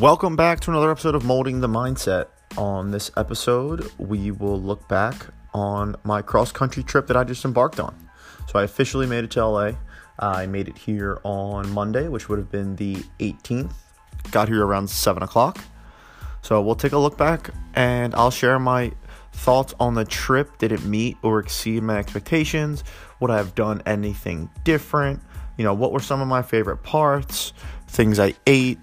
Welcome back to another episode of Molding the Mindset. On this episode, we will look back on my cross-country trip that I just embarked on. So I officially made it to LA. I made it here on Monday, which would have been the 18th. Got here around 7 o'clock. So we'll take a look back and I'll share my thoughts on the trip. Did it meet or exceed my expectations? Would I have done anything different? You know, what were some of my favorite parts? Things I ate?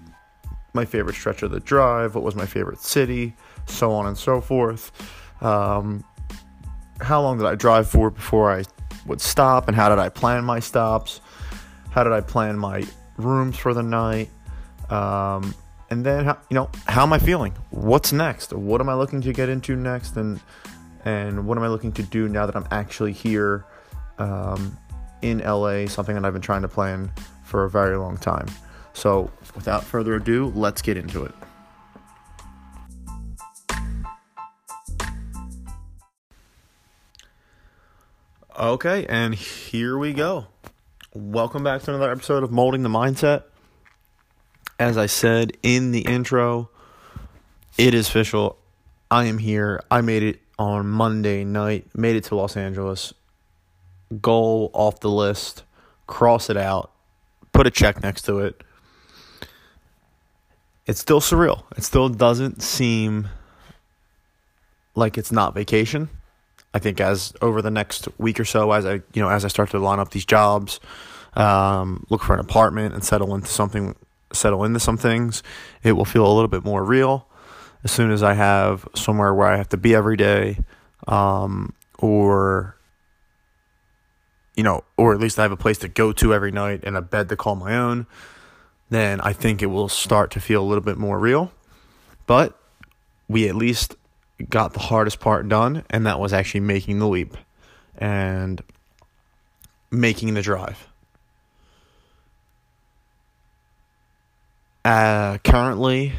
My favorite stretch of the drive, what was my favorite city, so on and so forth. How long did I drive for before I would stop, and how did I plan my stops? How did I plan my rooms for the night? And then, how am I feeling? What's next? What am I looking to get into next? And what am I looking to do now that I'm actually here in LA, something that I've been trying to plan for a very long time. So without further ado, let's get into it. Okay, and here we go. Welcome back to another episode of Molding the Mindset. As I said in the intro, it is official. I am here. I made it on Monday night, made it to Los Angeles. Goal off the list, cross it out, put a check next to it. It's still surreal. It still doesn't seem like it's not vacation. I think as over the next week or so, as I start to line up these jobs, look for an apartment and settle into some things, it will feel a little bit more real. As soon as I have somewhere where I have to be every day, or at least I have a place to go to every night and a bed to call my own, then I think it will start to feel a little bit more real. But we at least got the hardest part done, and that was actually making the leap and making the drive. Currently,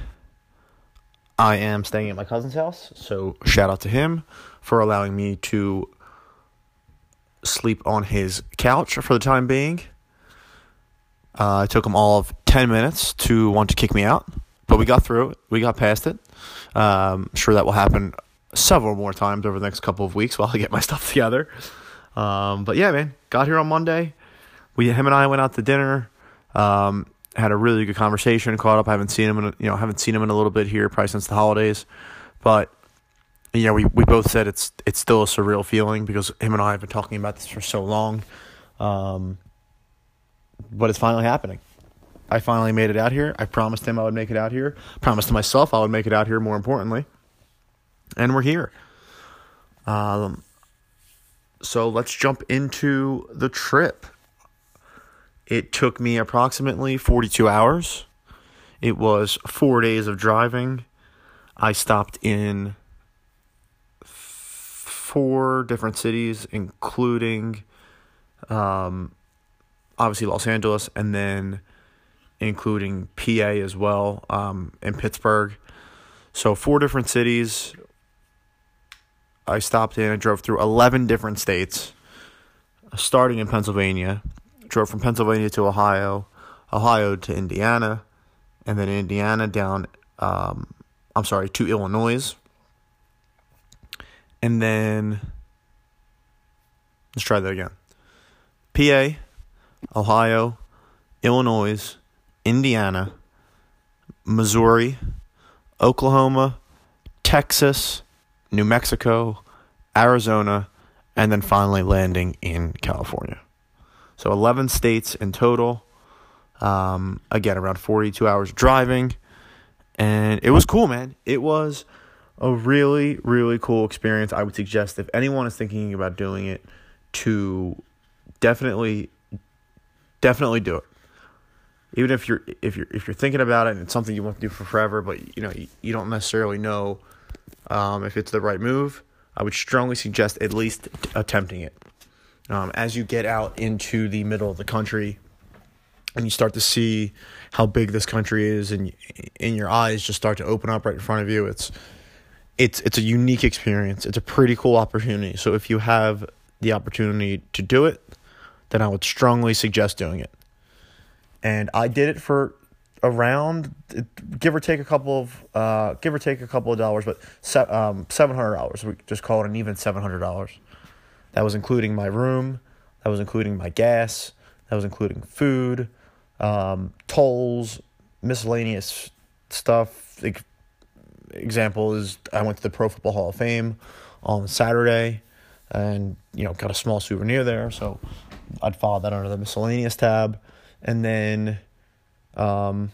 I am staying at my cousin's house, so shout out to him for allowing me to sleep on his couch for the time being. It took him all of 10 minutes to want to kick me out, but we got through it. We got past it. I'm sure that will happen several more times over the next couple of weeks while I get my stuff together. But yeah, man, got here on Monday. Him and I went out to dinner, had a really good conversation, caught up. I haven't seen him in a little bit here, probably since the holidays. But yeah, we both said it's still a surreal feeling because him and I have been talking about this for so long. But it's finally happening. I finally made it out here. I promised him I would make it out here. Promised to myself I would make it out here, more importantly. And we're here. So let's jump into the trip. It took me approximately 42 hours. It was 4 days of driving. I stopped in 4 different cities, including obviously Los Angeles, and then including PA as well, and Pittsburgh. So 4 different cities I stopped in. I drove through 11 different states, starting in Pennsylvania. Drove from Pennsylvania to Ohio, Ohio to Indiana, and then Indiana to Illinois. And then, let's try that again. PA, Ohio, Illinois, Indiana, Missouri, Oklahoma, Texas, New Mexico, Arizona, and then finally landing in California. So 11 states in total, again, around 42 hours driving, and it was cool, man. It was a really, really cool experience. I would suggest if anyone is thinking about doing it to definitely do it. Even if you're thinking about it and it's something you want to do for forever, but you don't necessarily know if it's the right move, I would strongly suggest at least attempting it. As you get out into the middle of the country and you start to see how big this country is, and in your eyes just start to open up right in front of you, it's a unique experience. It's a pretty cool opportunity. So if you have the opportunity to do it, then I would strongly suggest doing it. And I did it for around, give or take a couple of dollars, but $700. We just call it an even $700. That was including my room. That was including my gas. That was including food, tolls, miscellaneous stuff. Example is I went to the Pro Football Hall of Fame on Saturday and, got a small souvenir there. So I'd follow that under the miscellaneous tab. And then, that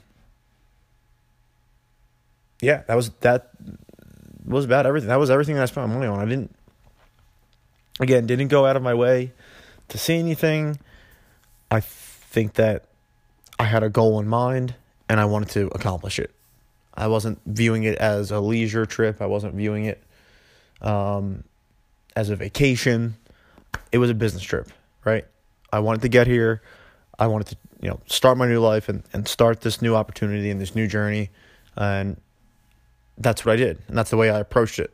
was about everything. That was everything that I spent my money on. I didn't go out of my way to see anything. I think that I had a goal in mind and I wanted to accomplish it. I wasn't viewing it as a leisure trip. I wasn't viewing it as a vacation. It was a business trip, right? I wanted to get here. I wanted to, start my new life and start this new opportunity and this new journey. And that's what I did. And that's the way I approached it.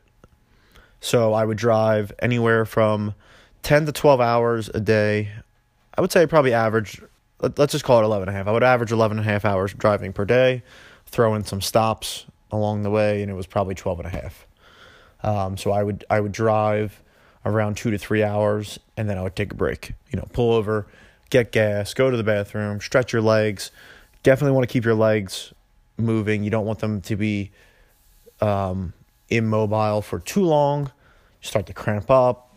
So I would drive anywhere from 10 to 12 hours a day. I would say probably average, let's just call it 11 and a half. I would average 11 and a half hours driving per day, throw in some stops along the way, and it was probably 12 and a half. So I would drive around 2 to 3 hours, and then I would take a break, pull over, get gas, go to the bathroom, stretch your legs. Definitely want to keep your legs moving. You don't want them to be immobile for too long. You start to cramp up.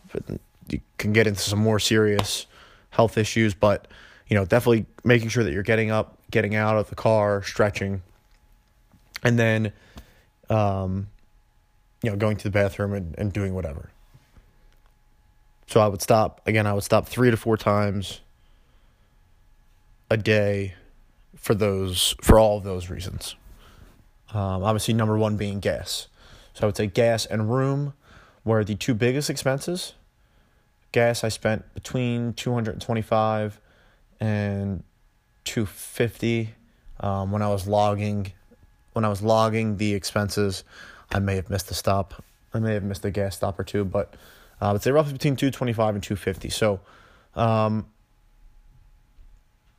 You can get into some more serious health issues, but, definitely making sure that you're getting up, getting out of the car, stretching, and then, going to the bathroom and doing whatever. So I would stop 3 to 4 times a day for all of those reasons. Obviously, number one being gas. So I would say gas and room were the two biggest expenses. Gas I spent between $225 and $250. When I was logging the expenses, I may have missed a stop. I may have missed a gas stop or two, but I would say roughly between $225 and $250. So,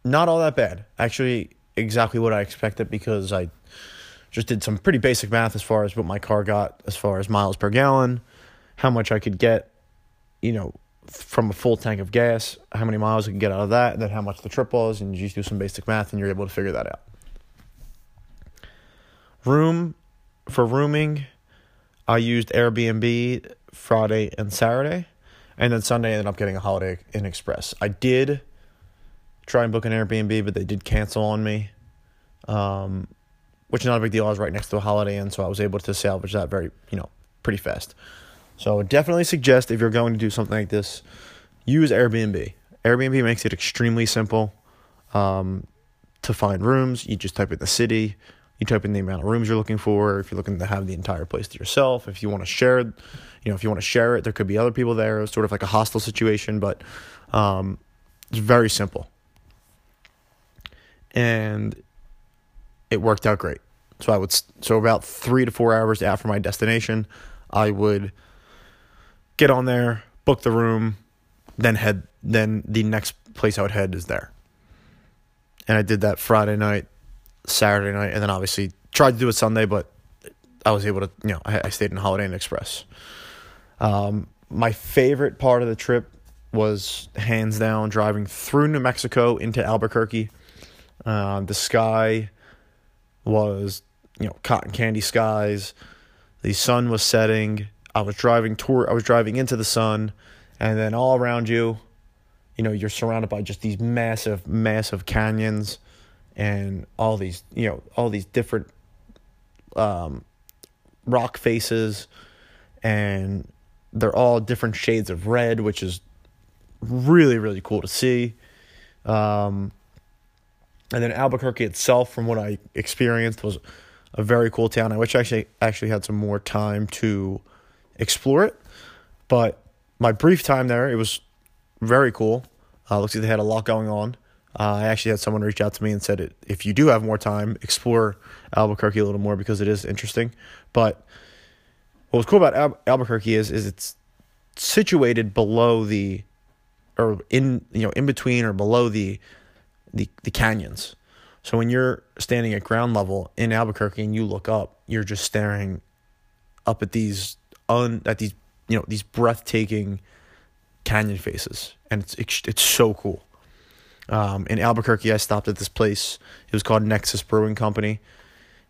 not all that bad. Actually, exactly what I expected, because I just did some pretty basic math as far as what my car got, as far as miles per gallon, how much I could get, from a full tank of gas, how many miles I could get out of that, and then how much the trip was, and you just do some basic math, and you're able to figure that out. For rooming, I used Airbnb Friday and Saturday, and then Sunday I ended up getting a Holiday Inn Express. I did try and book an Airbnb, but they did cancel on me, which is not a big deal. I was right next to a Holiday Inn, so I was able to salvage that very, pretty fast. So I would definitely suggest, if you're going to do something like this, use Airbnb. Airbnb makes it extremely simple to find rooms. You just type in the city. You type in the amount of rooms you're looking for. If you're looking to have the entire place to yourself, if you want to share, there could be other people there. It was sort of like a hostel situation, but it's very simple, and it worked out great. So about 3 to 4 hours after my destination, I would get on there, book the room, then the next place I would head is there, and I did that Friday night, Saturday night, and then obviously tried to do it Sunday, but I was able to, I stayed in Holiday Inn Express. My favorite part of the trip was hands down driving through New Mexico into Albuquerque. The sky was, cotton candy skies. The sun was setting. I was driving into the sun, and then all around you, you're surrounded by just these massive, massive canyons. And all these different rock faces, and they're all different shades of red, which is really, really cool to see. And then Albuquerque itself, from what I experienced, was a very cool town. I wish I actually had some more time to explore it, but my brief time there, it was very cool. Looks like they had a lot going on. I actually had someone reach out to me and said, if you do have more time, explore Albuquerque a little more, because it is interesting. But what was cool about Albuquerque is it's situated below in between or below the canyons. So when you're standing at ground level in Albuquerque and you look up, you're just staring up at these these breathtaking canyon faces, and it's so cool. In Albuquerque, I stopped at this place. It was called Nexus Brewing Company,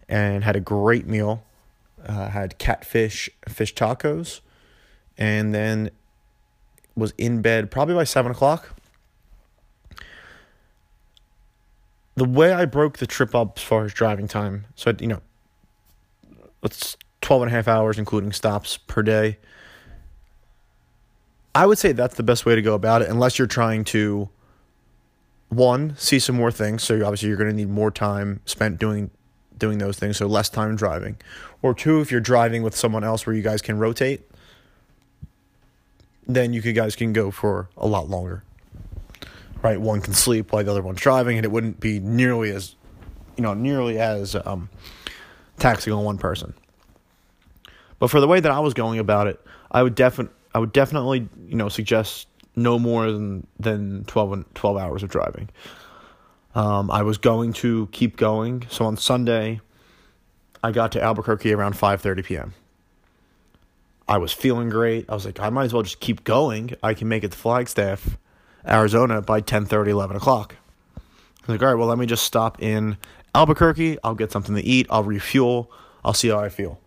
and had a great meal. Had catfish, fish tacos, and then was in bed probably by 7 o'clock. The way I broke the trip up as far as driving time, so it's 12 and a half hours including stops per day. I would say that's the best way to go about it, unless you're trying to, one, see some more things. So obviously you're going to need more time spent doing those things, so less time driving. Or two, if you're driving with someone else where you guys can rotate, then you guys can go for a lot longer. Right? One can sleep while the other one's driving, and it wouldn't be nearly as taxing on one person. But for the way that I was going about it, I would definitely suggest no more than 12 hours of driving. I was going to keep going. So on Sunday, I got to Albuquerque around 5:30 p.m. I was feeling great. I was like, I might as well just keep going. I can make it to Flagstaff, Arizona by 10:30, 11 o'clock. I was like, all right, well, let me just stop in Albuquerque. I'll get something to eat. I'll refuel. I'll see how I feel.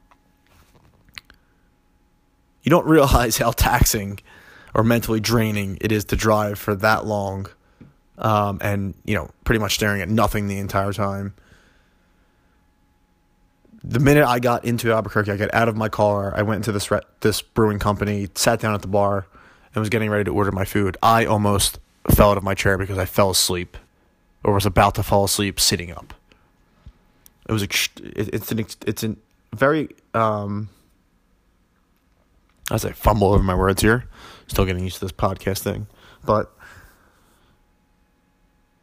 You don't realize how taxing or mentally draining it is to drive for that long. And, pretty much staring at nothing the entire time. The minute I got into Albuquerque, I got out of my car. I went into this brewing company, sat down at the bar, and was getting ready to order my food. I almost fell out of my chair because I fell asleep, or was about to fall asleep sitting up. It was it's a very as I fumble over my words here, still getting used to this podcast thing, but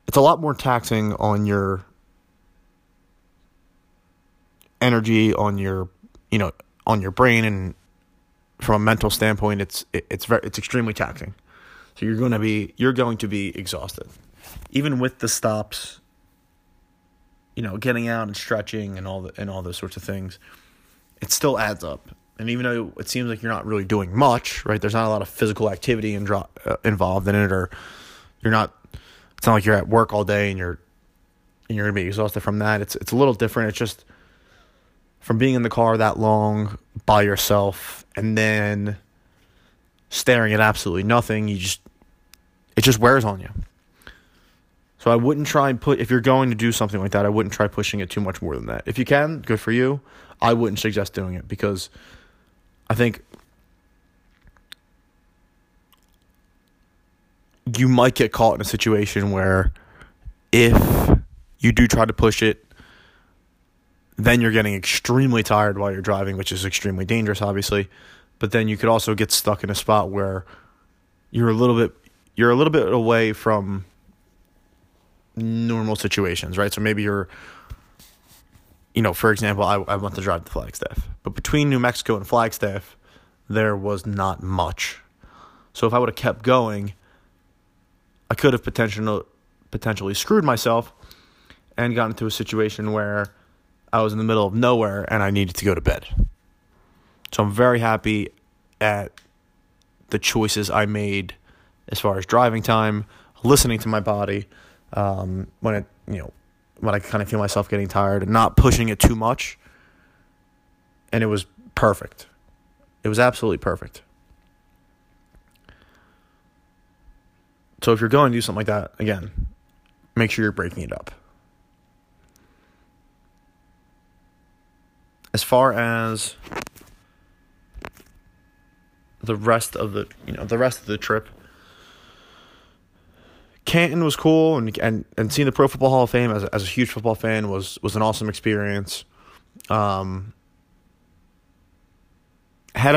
it's a lot more taxing on your energy, on your, on your brain, and from a mental standpoint, it's extremely taxing. So you're going to be exhausted, even with the stops. Getting out and stretching and all those sorts of things, it still adds up. And even though it seems like you're not really doing much, right? There's not a lot of physical activity involved in it, or you're not. It's not like you're at work all day and you're gonna be exhausted from that. It's a little different. It's just from being in the car that long by yourself and then staring at absolutely nothing, it just wears on you. So I wouldn't try and if you're going to do something like that, I wouldn't try pushing it too much more than that. If you can, good for you. I wouldn't suggest doing it because I think you might get caught in a situation where if you do try to push it, then you're getting extremely tired while you're driving, which is extremely dangerous, obviously. But then you could also get stuck in a spot where you're a little bit away from normal situations, right? So maybe you're, for example, I went to drive to Flagstaff, but between New Mexico and Flagstaff, there was not much. So if I would have kept going, I could have potentially screwed myself and gotten into a situation where I was in the middle of nowhere and I needed to go to bed. So I'm very happy at the choices I made as far as driving time, listening to my body, when I kind of feel myself getting tired, and not pushing it too much. And it was perfect. It was absolutely perfect. So if you're going to do something like that, again, make sure you're breaking it up. As far as the rest of the, the rest of the trip, Canton was cool, and seeing the Pro Football Hall of Fame as a huge football fan was an awesome experience. Had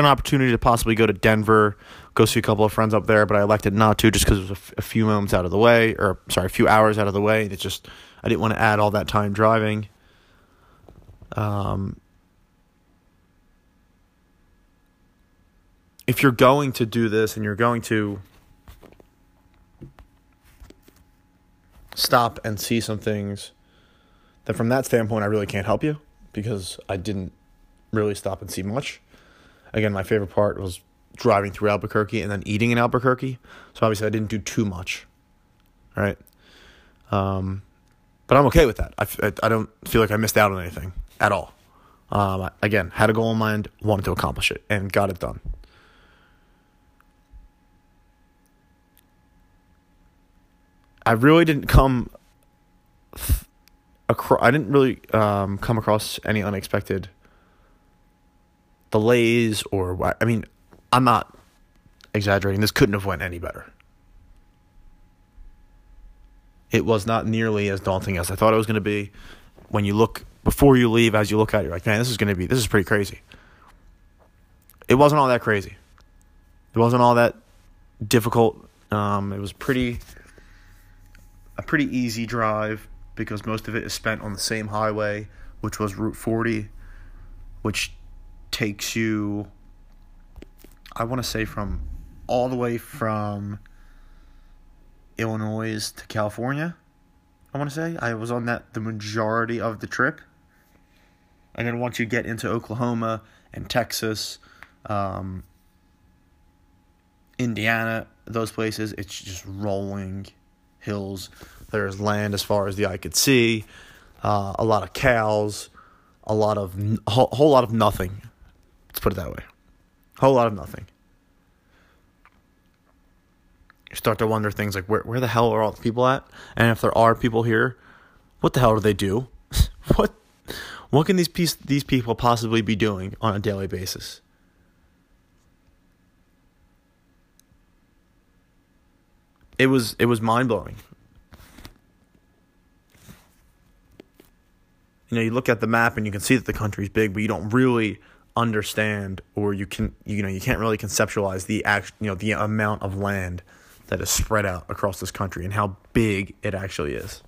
an opportunity to possibly go to Denver, go see a couple of friends up there, but I elected not to just because it was a few hours out of the way. It just, I didn't want to add all that time driving. If you're going to do this and you're going to stop and see some things, then from that standpoint, I really can't help you because I didn't really stop and see much. Again, my favorite part was driving through Albuquerque and then eating in Albuquerque. So obviously I didn't do too much. All right. But I'm okay with that. I don't feel like I missed out on anything at all. Again, had a goal in mind, wanted to accomplish it, and got it done. I really didn't come across any unexpected delays or, I mean, I'm not exaggerating. This couldn't have went any better. It was not nearly as daunting as I thought it was going to be. When you look, before you leave, as you look out, you're like, man, this is pretty crazy. It wasn't all that crazy. It wasn't all that difficult. It was a pretty easy drive because most of it is spent on the same highway, which was Route 40, which takes you, I want to say, from all the way from Illinois to California, I want to say. I was on that the majority of the trip. And then once you get into Oklahoma and Texas, Indiana, those places, it's just rolling hills. There's land as far as the eye could see, a lot of cows, a whole lot of nothing. Let's put it that way. A whole lot of nothing. You start to wonder things like, where the hell are all the people at? And if there are people here, what the hell do they do? What can these people possibly be doing on a daily basis? It was mind-blowing. You know, you look at the map and you can see that the country's big, but you don't really understand, or you can't really conceptualize the amount of land that is spread out across this country and how big it actually is.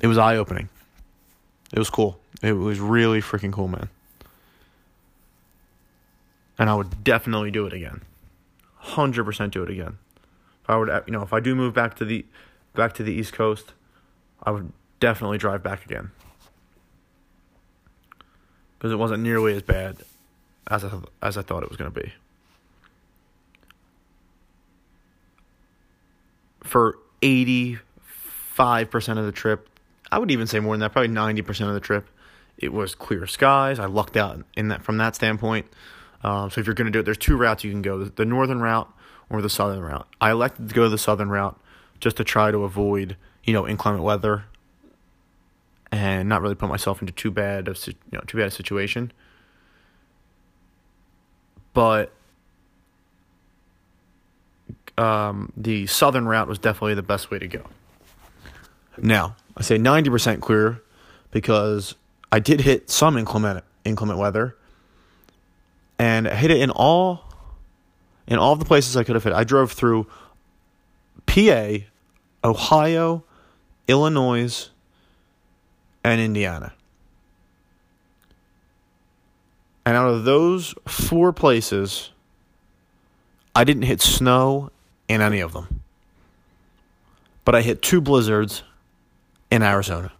It was eye-opening. It was cool. It was really freaking cool, man. And I would definitely do it again. 100% do it again. If I do move back to the East Coast, I would definitely drive back again. Because it wasn't nearly as bad as I thought it was going to be. For 85% of the trip, I would even say more than that, probably 90% of the trip, it was clear skies. I lucked out from that standpoint. So if you're going to do it, there's two routes you can go, the northern route or the southern route. I elected to go the southern route just to try to avoid, inclement weather and not really put myself into too bad a situation. But the southern route was definitely the best way to go. Now, I say 90% clear because I did hit some inclement weather, and I hit it in all of the places I could have hit. I drove through PA, Ohio, Illinois, and Indiana. And out of those four places, I didn't hit snow in any of them. But I hit two blizzards in Arizona.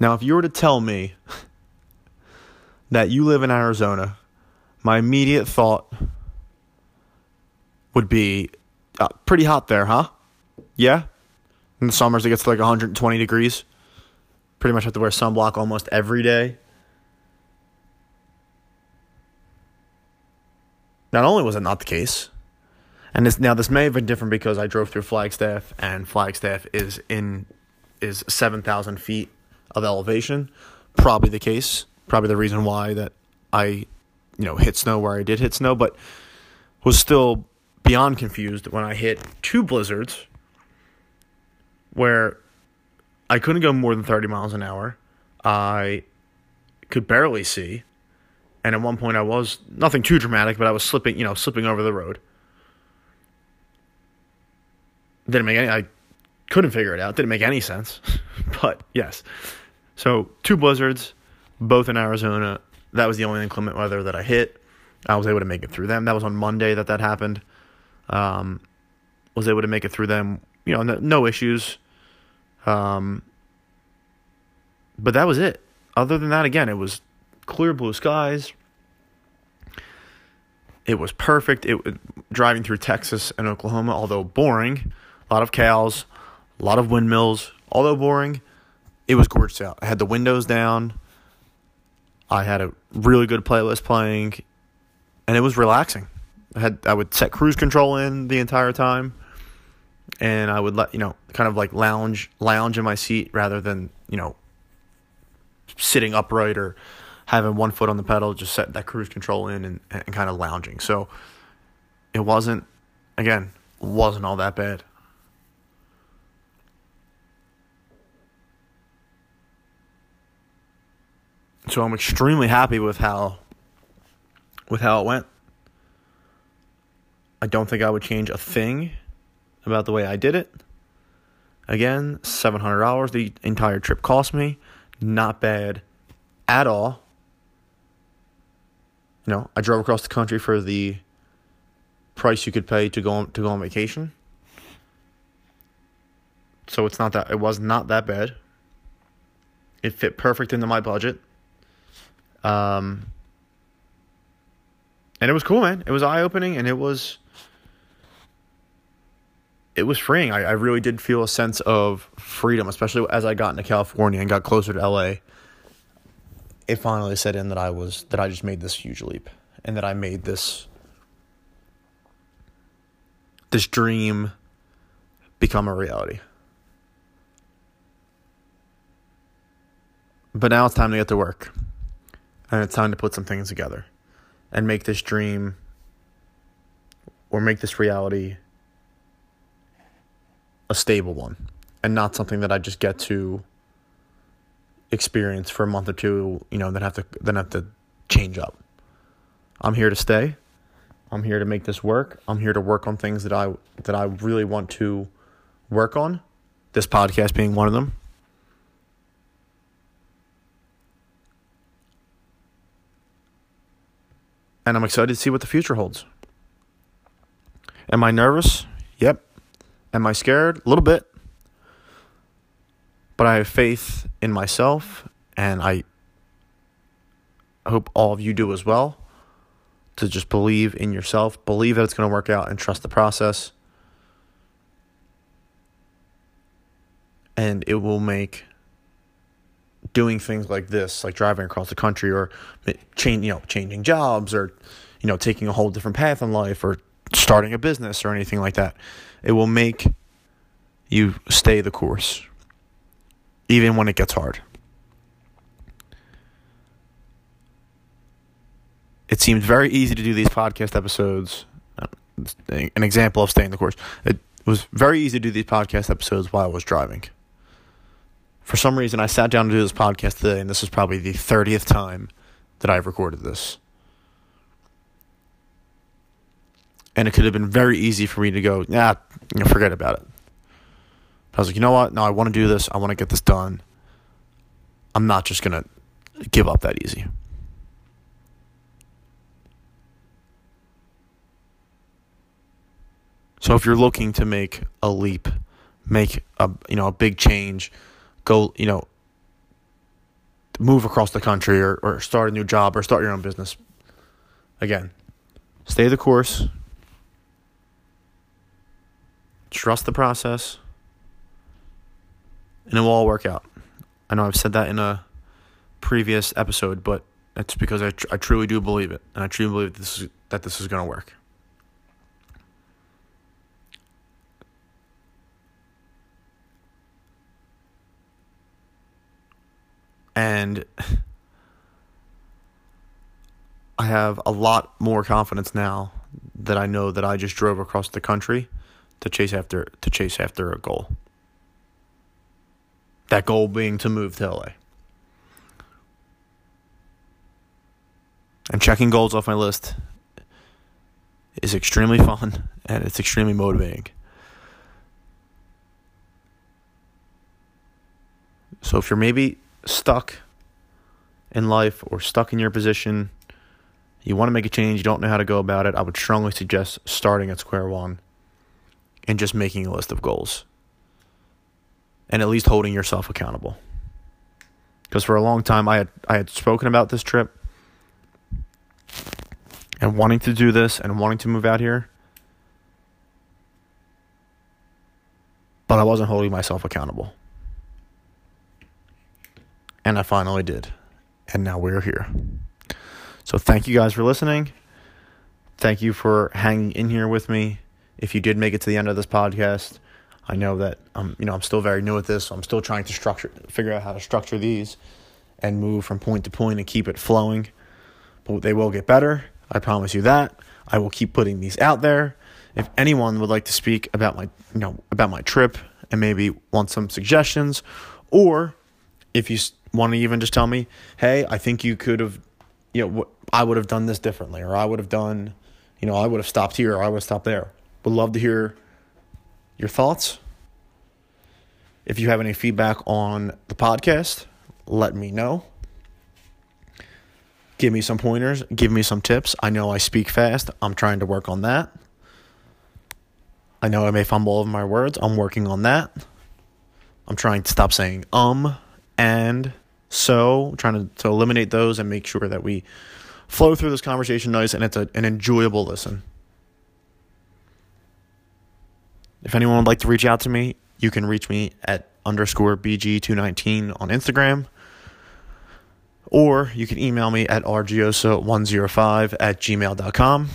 Now, if you were to tell me that you live in Arizona, my immediate thought would be, pretty hot there, huh? Yeah? In the summers, it gets to like 120 degrees. Pretty much have to wear sunblock almost every day. Not only was it not the case, and this may have been different because I drove through Flagstaff, and Flagstaff is 7,000 feet of elevation. Probably the case. Probably the reason why that I, hit snow where I did hit snow, but was still beyond confused when I hit two blizzards where I couldn't go more than 30 miles an hour. I could barely see. And at one point I was, nothing too dramatic, but I was slipping over the road. I couldn't figure it out. Didn't make any sense, but yes. So two blizzards, both in Arizona. That was the only inclement weather that I hit. I was able to make it through them. That was on Monday that happened. was able to make it through them, you know, no issues. But that was it. Other than that, again, it was clear blue skies. It was perfect. Driving through Texas and Oklahoma, although boring, a lot of cows, a lot of windmills, although boring, it was gorgeous out. I had the windows down. I had a really good playlist playing, and it was relaxing. I would set cruise control in the entire time, and I would let, you know, kind of like lounge in my seat rather than, you know, sitting upright or having one foot on the pedal, just set that cruise control in and kind of lounging. So it wasn't all that bad. So I'm extremely happy with how it went. I don't think I would change a thing about the way I did it. Again, $700 the entire trip cost me. Not bad at all. You know, I drove across the country for the price you could pay to go on vacation. So it was not that bad. It fit perfect into my budget. And it was cool, man. It was eye-opening, and it was freeing. I really did feel a sense of freedom, especially as I got into California and got closer to LA. It finally set in that I just made this huge leap, and that I made this dream become a reality. But now it's time to get to work. And it's time to put some things together and make this dream or make this reality a stable one, and not something that I just get to experience for a month or two, you know, then have to change up. I'm here to stay. I'm here to make this work. I'm here to work on things that I really want to work on, this podcast being one of them. And I'm excited to see what the future holds. Am I nervous? Yep. Am I scared? A little bit. But I have faith in myself, and I hope all of you do as well, to just believe in yourself, believe that it's going to work out, and trust the process. And it will make doing things like this, like driving across the country, or changing jobs, or, you know, taking a whole different path in life, or starting a business, or anything like that. It will make you stay the course, even when it gets hard. It seems very easy to do these podcast episodes. An example of staying the course. It was very easy to do these podcast episodes while I was driving. For some reason, I sat down to do this podcast today, and this is probably the 30th time that I've recorded this. And it could have been very easy for me to go, forget about it. But I was like, you know what? No, I want to do this. I want to get this done. I'm not just going to give up that easy. So if you're looking to make a leap, make a big change, go, you know, move across the country, or start a new job, or start your own business. Again, stay the course. Trust the process. And it will all work out. I know I've said that in a previous episode, but it's because I truly do believe it. And I truly believe that this is going to work. And I have a lot more confidence now that I know that I just drove across the country to chase after a goal. That goal being to move to LA. And checking goals off my list is extremely fun, and it's extremely motivating. So if you're maybe stuck in life or stuck in your position, you want to make a change, you don't know how to go about it, I would strongly suggest starting at square one and just making a list of goals and at least holding yourself accountable. Because for a long time, I had spoken about this trip and wanting to do this and wanting to move out here, but I wasn't holding myself accountable. And I finally did. And now we're here. So thank you guys for listening. Thank you for hanging in here with me. If you did make it to the end of this podcast, I know that I'm still very new at this. So I'm still trying to figure out how to structure these and move from point to point and keep it flowing. But they will get better. I promise you that. I will keep putting these out there. If anyone would like to speak about my trip and maybe want some suggestions, or if you want to even just tell me, hey, I think you could have, I would have done this differently, or I would have done, I would have stopped here, or I would have stopped there. Would love to hear your thoughts. If you have any feedback on the podcast, let me know. Give me some pointers. Give me some tips. I know I speak fast. I'm trying to work on that. I know I may fumble over my words. I'm working on that. I'm trying to stop saying and so, trying to eliminate those and make sure that we flow through this conversation nice and it's an enjoyable listen. If anyone would like to reach out to me, you can reach me at _BG219 on Instagram. Or you can email me at rgiosa105@gmail.com.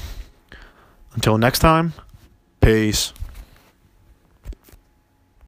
Until next time, peace.